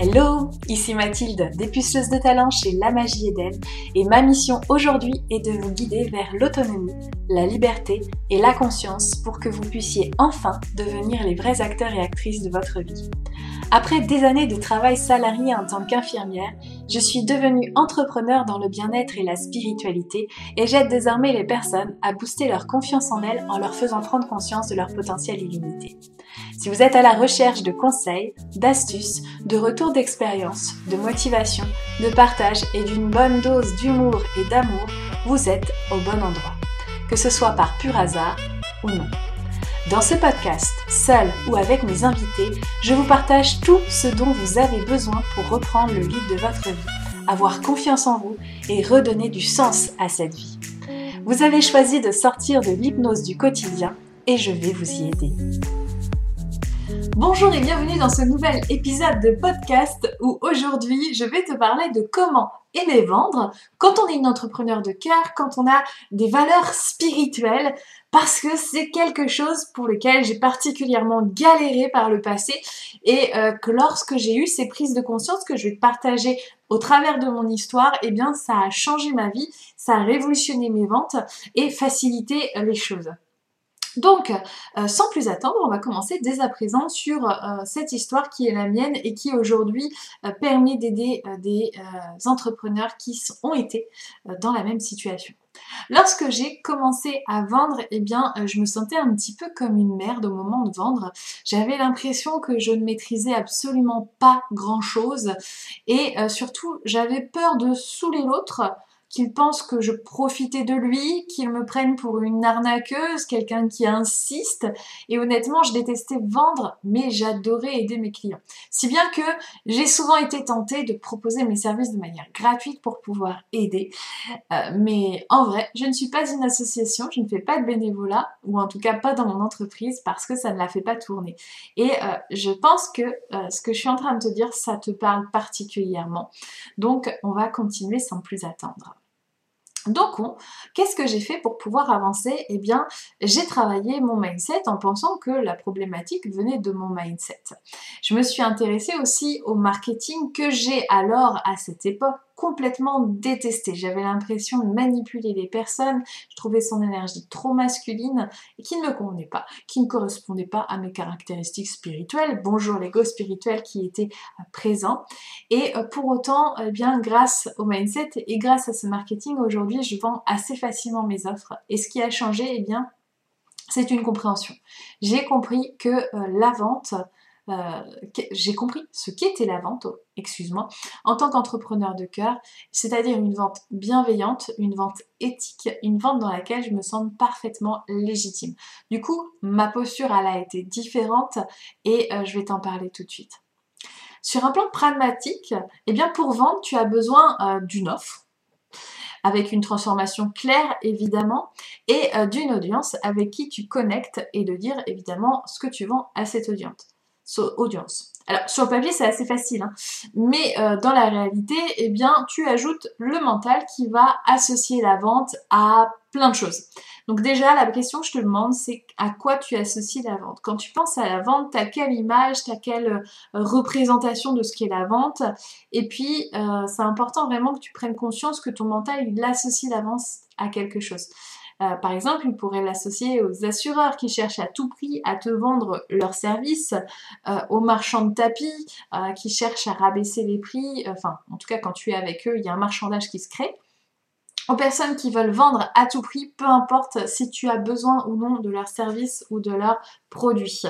Hello, ici Mathilde, dépuceuse de talent chez La Magie Eden, et ma mission aujourd'hui est de vous guider vers l'autonomie, la liberté et la conscience pour que vous puissiez enfin devenir les vrais acteurs et actrices de votre vie. Après des années de travail salarié en tant qu'infirmière, je suis devenue entrepreneur dans le bien-être et la spiritualité et j'aide désormais les personnes à booster leur confiance en elles en leur faisant prendre conscience de leur potentiel illimité. Si vous êtes à la recherche de conseils, d'astuces, de retours d'expérience, de motivation, de partage et d'une bonne dose d'humour et d'amour, vous êtes au bon endroit, que ce soit par pur hasard ou non. Dans ce podcast, seul ou avec mes invités, je vous partage tout ce dont vous avez besoin pour reprendre le lead de votre vie, avoir confiance en vous et redonner du sens à cette vie. Vous avez choisi de sortir de l'hypnose du quotidien et je vais vous y aider. Bonjour et bienvenue dans ce nouvel épisode de podcast où aujourd'hui je vais te parler de comment aimer vendre quand on est une entrepreneur de cœur, quand on a des valeurs spirituelles, parce que c'est quelque chose pour lequel j'ai particulièrement galéré par le passé et que lorsque j'ai eu ces prises de conscience que je vais te partager au travers de mon histoire, eh bien ça a changé ma vie, ça a révolutionné mes ventes et facilité les choses. Donc, sans plus attendre, on va commencer dès à présent sur cette histoire qui est la mienne et qui aujourd'hui permet d'aider des entrepreneurs qui ont été dans la même situation. Lorsque j'ai commencé à vendre, eh bien, je me sentais un petit peu comme une merde au moment de vendre. J'avais l'impression que je ne maîtrisais absolument pas grand-chose et surtout, j'avais peur de saouler l'autre, qu'il pense que je profitais de lui, qu'il me prenne pour une arnaqueuse, quelqu'un qui insiste. Et honnêtement, je détestais vendre, mais j'adorais aider mes clients. Si bien que j'ai souvent été tentée de proposer mes services de manière gratuite pour pouvoir aider. Mais en vrai, je ne suis pas une association, je ne fais pas de bénévolat, ou en tout cas pas dans mon entreprise, parce que ça ne la fait pas tourner. Et je pense que ce que je suis en train de te dire, ça te parle particulièrement. Donc, on va continuer sans plus attendre. Donc, qu'est-ce que j'ai fait pour pouvoir avancer? Eh bien, j'ai travaillé mon mindset en pensant que la problématique venait de mon mindset. Je me suis intéressée aussi au marketing que j'ai alors, à cette époque, complètement détesté. J'avais l'impression de manipuler les personnes, je trouvais son énergie trop masculine et qui ne me convenait pas, qui ne correspondait pas à mes caractéristiques spirituelles. Bonjour l'ego spirituel qui était présent. Et pour autant, eh bien, grâce au mindset et grâce à ce marketing, aujourd'hui, je vends assez facilement mes offres. Et ce qui a changé, eh bien, c'est une compréhension. J'ai compris que la vente... j'ai compris ce qu'était la vente, en tant qu'entrepreneur de cœur, c'est-à-dire une vente bienveillante, une vente éthique, une vente dans laquelle je me sens parfaitement légitime. Du coup, ma posture, elle a été différente et je vais t'en parler tout de suite. Sur un plan pragmatique, eh bien pour vendre, tu as besoin d'une offre, avec une transformation claire évidemment, et d'une audience avec qui tu connectes et de dire évidemment ce que tu vends à cette audience. Alors sur le papier c'est assez facile, hein, mais dans la réalité, eh bien tu ajoutes le mental qui va associer la vente à plein de choses. Donc déjà la question que je te demande c'est à quoi tu associes la vente. Quand tu penses à la vente, t'as quelle image, t'as quelle représentation de ce qu'est la vente, et puis c'est important vraiment que tu prennes conscience que ton mental il associe la vente à quelque chose. Par exemple, ils pourraient l'associer aux assureurs qui cherchent à tout prix à te vendre leurs services, aux marchands de tapis qui cherchent à rabaisser les prix. Enfin, en tout cas, quand tu es avec eux, il y a un marchandage qui se crée. Aux personnes qui veulent vendre à tout prix, peu importe si tu as besoin ou non de leurs services ou de leurs produits.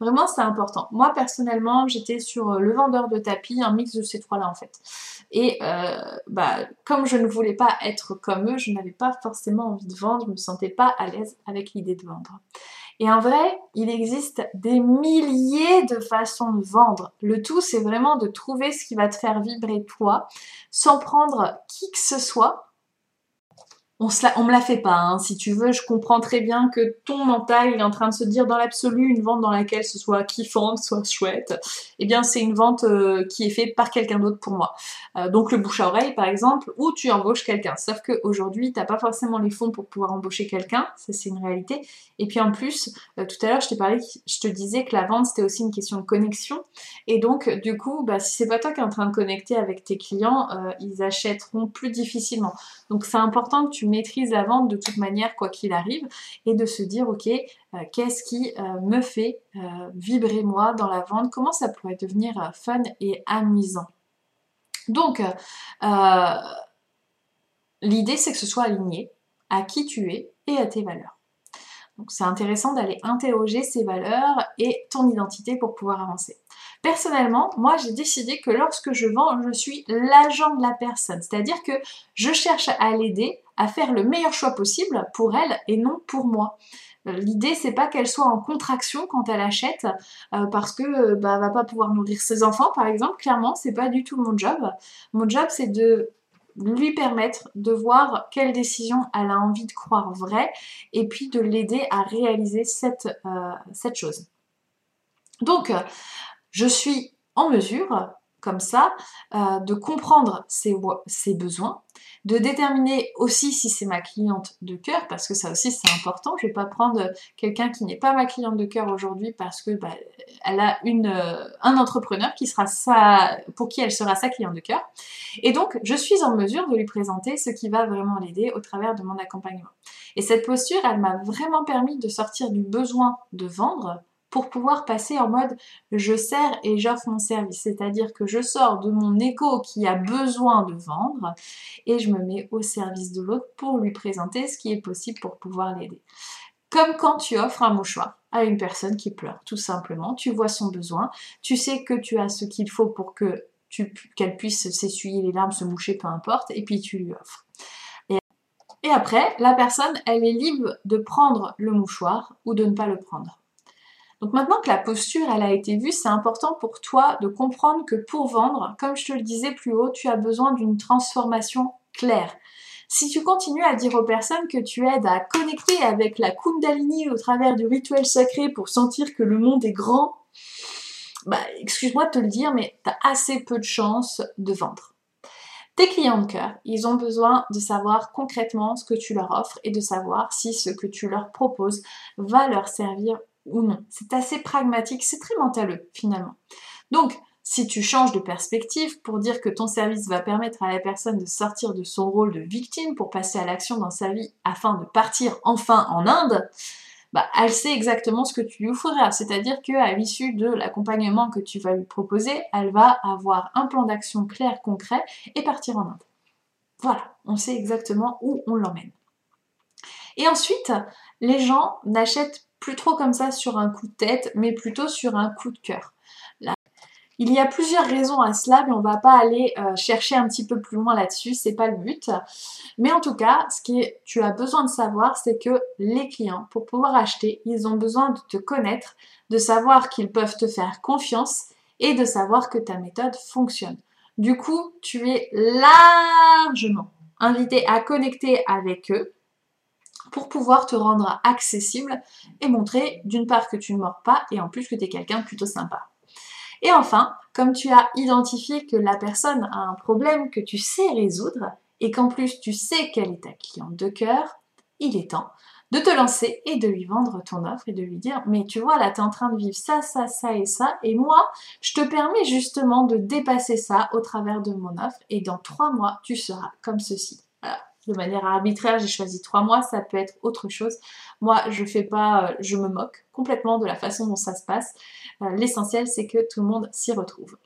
Vraiment, c'est important. Moi, personnellement, j'étais sur le vendeur de tapis, un mix de ces trois-là, en fait. Et comme je ne voulais pas être comme eux, je n'avais pas forcément envie de vendre, je ne me sentais pas à l'aise avec l'idée de vendre. Et en vrai, il existe des milliers de façons de vendre. Le tout, c'est vraiment de trouver ce qui va te faire vibrer toi, sans prendre qui que ce soit. on me la fait pas, hein. Si tu veux, je comprends très bien que ton mental est en train de se dire dans l'absolu, une vente dans laquelle ce soit kiffant, soit chouette, eh bien c'est une vente qui est faite par quelqu'un d'autre pour moi. Donc le bouche à oreille par exemple, où tu embauches quelqu'un, sauf qu'aujourd'hui t'as pas forcément les fonds pour pouvoir embaucher quelqu'un, ça c'est une réalité. Et puis en plus, tout à l'heure je te disais que la vente c'était aussi une question de connexion, et donc du coup, bah, si c'est pas toi qui es en train de connecter avec tes clients, ils achèteront plus difficilement. Donc c'est important que tu maîtrises la vente de toute manière, quoi qu'il arrive, et de se dire ok, qu'est-ce qui me fait vibrer moi dans la vente, comment ça pourrait devenir fun et amusant. Donc l'idée c'est que ce soit aligné à qui tu es et à tes valeurs. Donc c'est intéressant d'aller interroger ces valeurs et ton identité pour pouvoir avancer. Personnellement, moi j'ai décidé que lorsque je vends, je suis l'agent de la personne. C'est-à-dire que je cherche à l'aider à faire le meilleur choix possible pour elle et non pour moi. L'idée c'est pas qu'elle soit en contraction quand elle achète parce que bah, elle va pas pouvoir nourrir ses enfants par exemple. Clairement, c'est pas du tout mon job. Mon job c'est de lui permettre de voir quelle décision elle a envie de croire vraie et puis de l'aider à réaliser cette chose. Donc, je suis en mesure, comme ça, de comprendre ses besoins, de déterminer aussi si c'est ma cliente de cœur, parce que ça aussi c'est important, je ne vais pas prendre quelqu'un qui n'est pas ma cliente de cœur aujourd'hui parce que bah, elle a un entrepreneur qui sera pour qui elle sera sa cliente de cœur. Et donc je suis en mesure de lui présenter ce qui va vraiment l'aider au travers de mon accompagnement. Et cette posture, elle m'a vraiment permis de sortir du besoin de vendre pour pouvoir passer en mode je sers et j'offre mon service, c'est-à-dire que je sors de mon égo qui a besoin de vendre et je me mets au service de l'autre pour lui présenter ce qui est possible pour pouvoir l'aider. Comme quand tu offres un mouchoir à une personne qui pleure, tout simplement, tu vois son besoin, tu sais que tu as ce qu'il faut pour que qu'elle puisse s'essuyer les larmes, se moucher, peu importe, et puis tu lui offres. Et après, la personne, elle est libre de prendre le mouchoir ou de ne pas le prendre. Donc maintenant que la posture elle a été vue, c'est important pour toi de comprendre que pour vendre, comme je te le disais plus haut, tu as besoin d'une transformation claire. Si tu continues à dire aux personnes que tu aides à connecter avec la Kundalini au travers du rituel sacré pour sentir que le monde est grand, bah excuse-moi de te le dire, mais tu as assez peu de chances de vendre. Tes clients de cœur, ils ont besoin de savoir concrètement ce que tu leur offres et de savoir si ce que tu leur proposes va leur servir ou non. C'est assez pragmatique, c'est très mentaleux finalement. Donc, si tu changes de perspective pour dire que ton service va permettre à la personne de sortir de son rôle de victime pour passer à l'action dans sa vie afin de partir enfin en Inde, bah, elle sait exactement ce que tu lui offriras. C'est-à-dire qu'à l'issue de l'accompagnement que tu vas lui proposer, elle va avoir un plan d'action clair, concret et partir en Inde. Voilà, on sait exactement où on l'emmène. Et ensuite, les gens n'achètent plus trop comme ça sur un coup de tête, mais plutôt sur un coup de cœur. Là, il y a plusieurs raisons à cela, mais on ne va pas aller chercher un petit peu plus loin là-dessus, c'est pas le but. Mais en tout cas, ce que tu as besoin de savoir, c'est que les clients, pour pouvoir acheter, ils ont besoin de te connaître, de savoir qu'ils peuvent te faire confiance et de savoir que ta méthode fonctionne. Du coup, tu es largement invité à connecter avec eux pour pouvoir te rendre accessible et montrer d'une part que tu ne mords pas et en plus que tu es quelqu'un de plutôt sympa. Et enfin, comme tu as identifié que la personne a un problème que tu sais résoudre et qu'en plus tu sais qu'elle est ta cliente de cœur, il est temps de te lancer et de lui vendre ton offre et de lui dire « Mais tu vois, là, tu es en train de vivre ça, ça, ça et ça et moi, je te permets justement de dépasser ça au travers de mon offre et dans 3 mois, tu seras comme ceci. » Voilà. De manière arbitraire, j'ai choisi 3 mois, ça peut être autre chose. Moi, je me moque complètement de la façon dont ça se passe. L'essentiel, c'est que tout le monde s'y retrouve.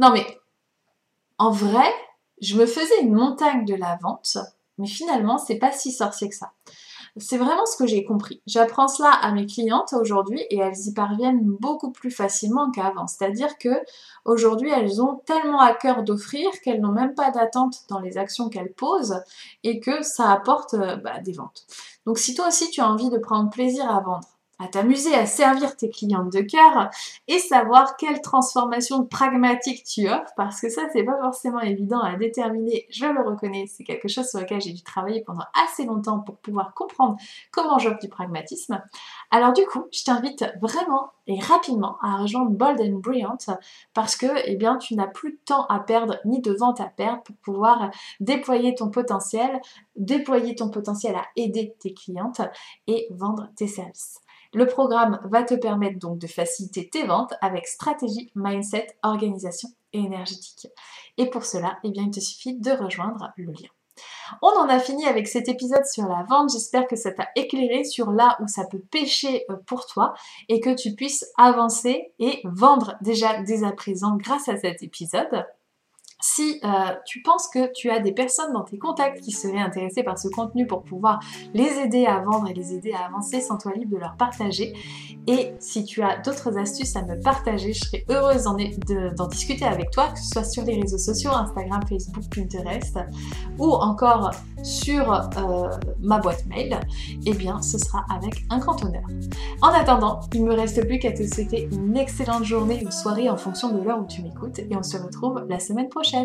Non mais, en vrai, je me faisais une montagne de la vente, mais finalement, c'est pas si sorcier que ça. C'est vraiment ce que j'ai compris. J'apprends cela à mes clientes aujourd'hui et elles y parviennent beaucoup plus facilement qu'avant. C'est-à-dire que aujourd'hui, elles ont tellement à cœur d'offrir qu'elles n'ont même pas d'attente dans les actions qu'elles posent et que ça apporte bah, des ventes. Donc si toi aussi tu as envie de prendre plaisir à vendre, à t'amuser, à servir tes clientes de cœur et savoir quelle transformation pragmatique tu offres, parce que ça c'est pas forcément évident à déterminer, je le reconnais, c'est quelque chose sur lequel j'ai dû travailler pendant assez longtemps pour pouvoir comprendre comment j'offre du pragmatisme. Alors du coup, je t'invite vraiment et rapidement à rejoindre Bold and Brilliant parce que eh bien, tu n'as plus de temps à perdre ni de vente à perdre pour pouvoir déployer ton potentiel à aider tes clientes et vendre tes services. Le programme va te permettre donc de faciliter tes ventes avec stratégie, mindset, organisation et énergétique. Et pour cela, eh bien, il te suffit de rejoindre le lien. On en a fini avec cet épisode sur la vente, j'espère que ça t'a éclairé sur là où ça peut pêcher pour toi et que tu puisses avancer et vendre déjà dès à présent grâce à cet épisode. Si tu penses que tu as des personnes dans tes contacts qui seraient intéressées par ce contenu pour pouvoir les aider à vendre et les aider à avancer, sens-toi libre de leur partager. Et si tu as d'autres astuces à me partager, je serais heureuse d'en discuter avec toi, que ce soit sur les réseaux sociaux, Instagram, Facebook, Pinterest ou encore sur ma boîte mail, eh bien ce sera avec un grand honneur. En attendant, il ne me reste plus qu'à te souhaiter une excellente journée ou soirée en fonction de l'heure où tu m'écoutes et on se retrouve la semaine prochaine.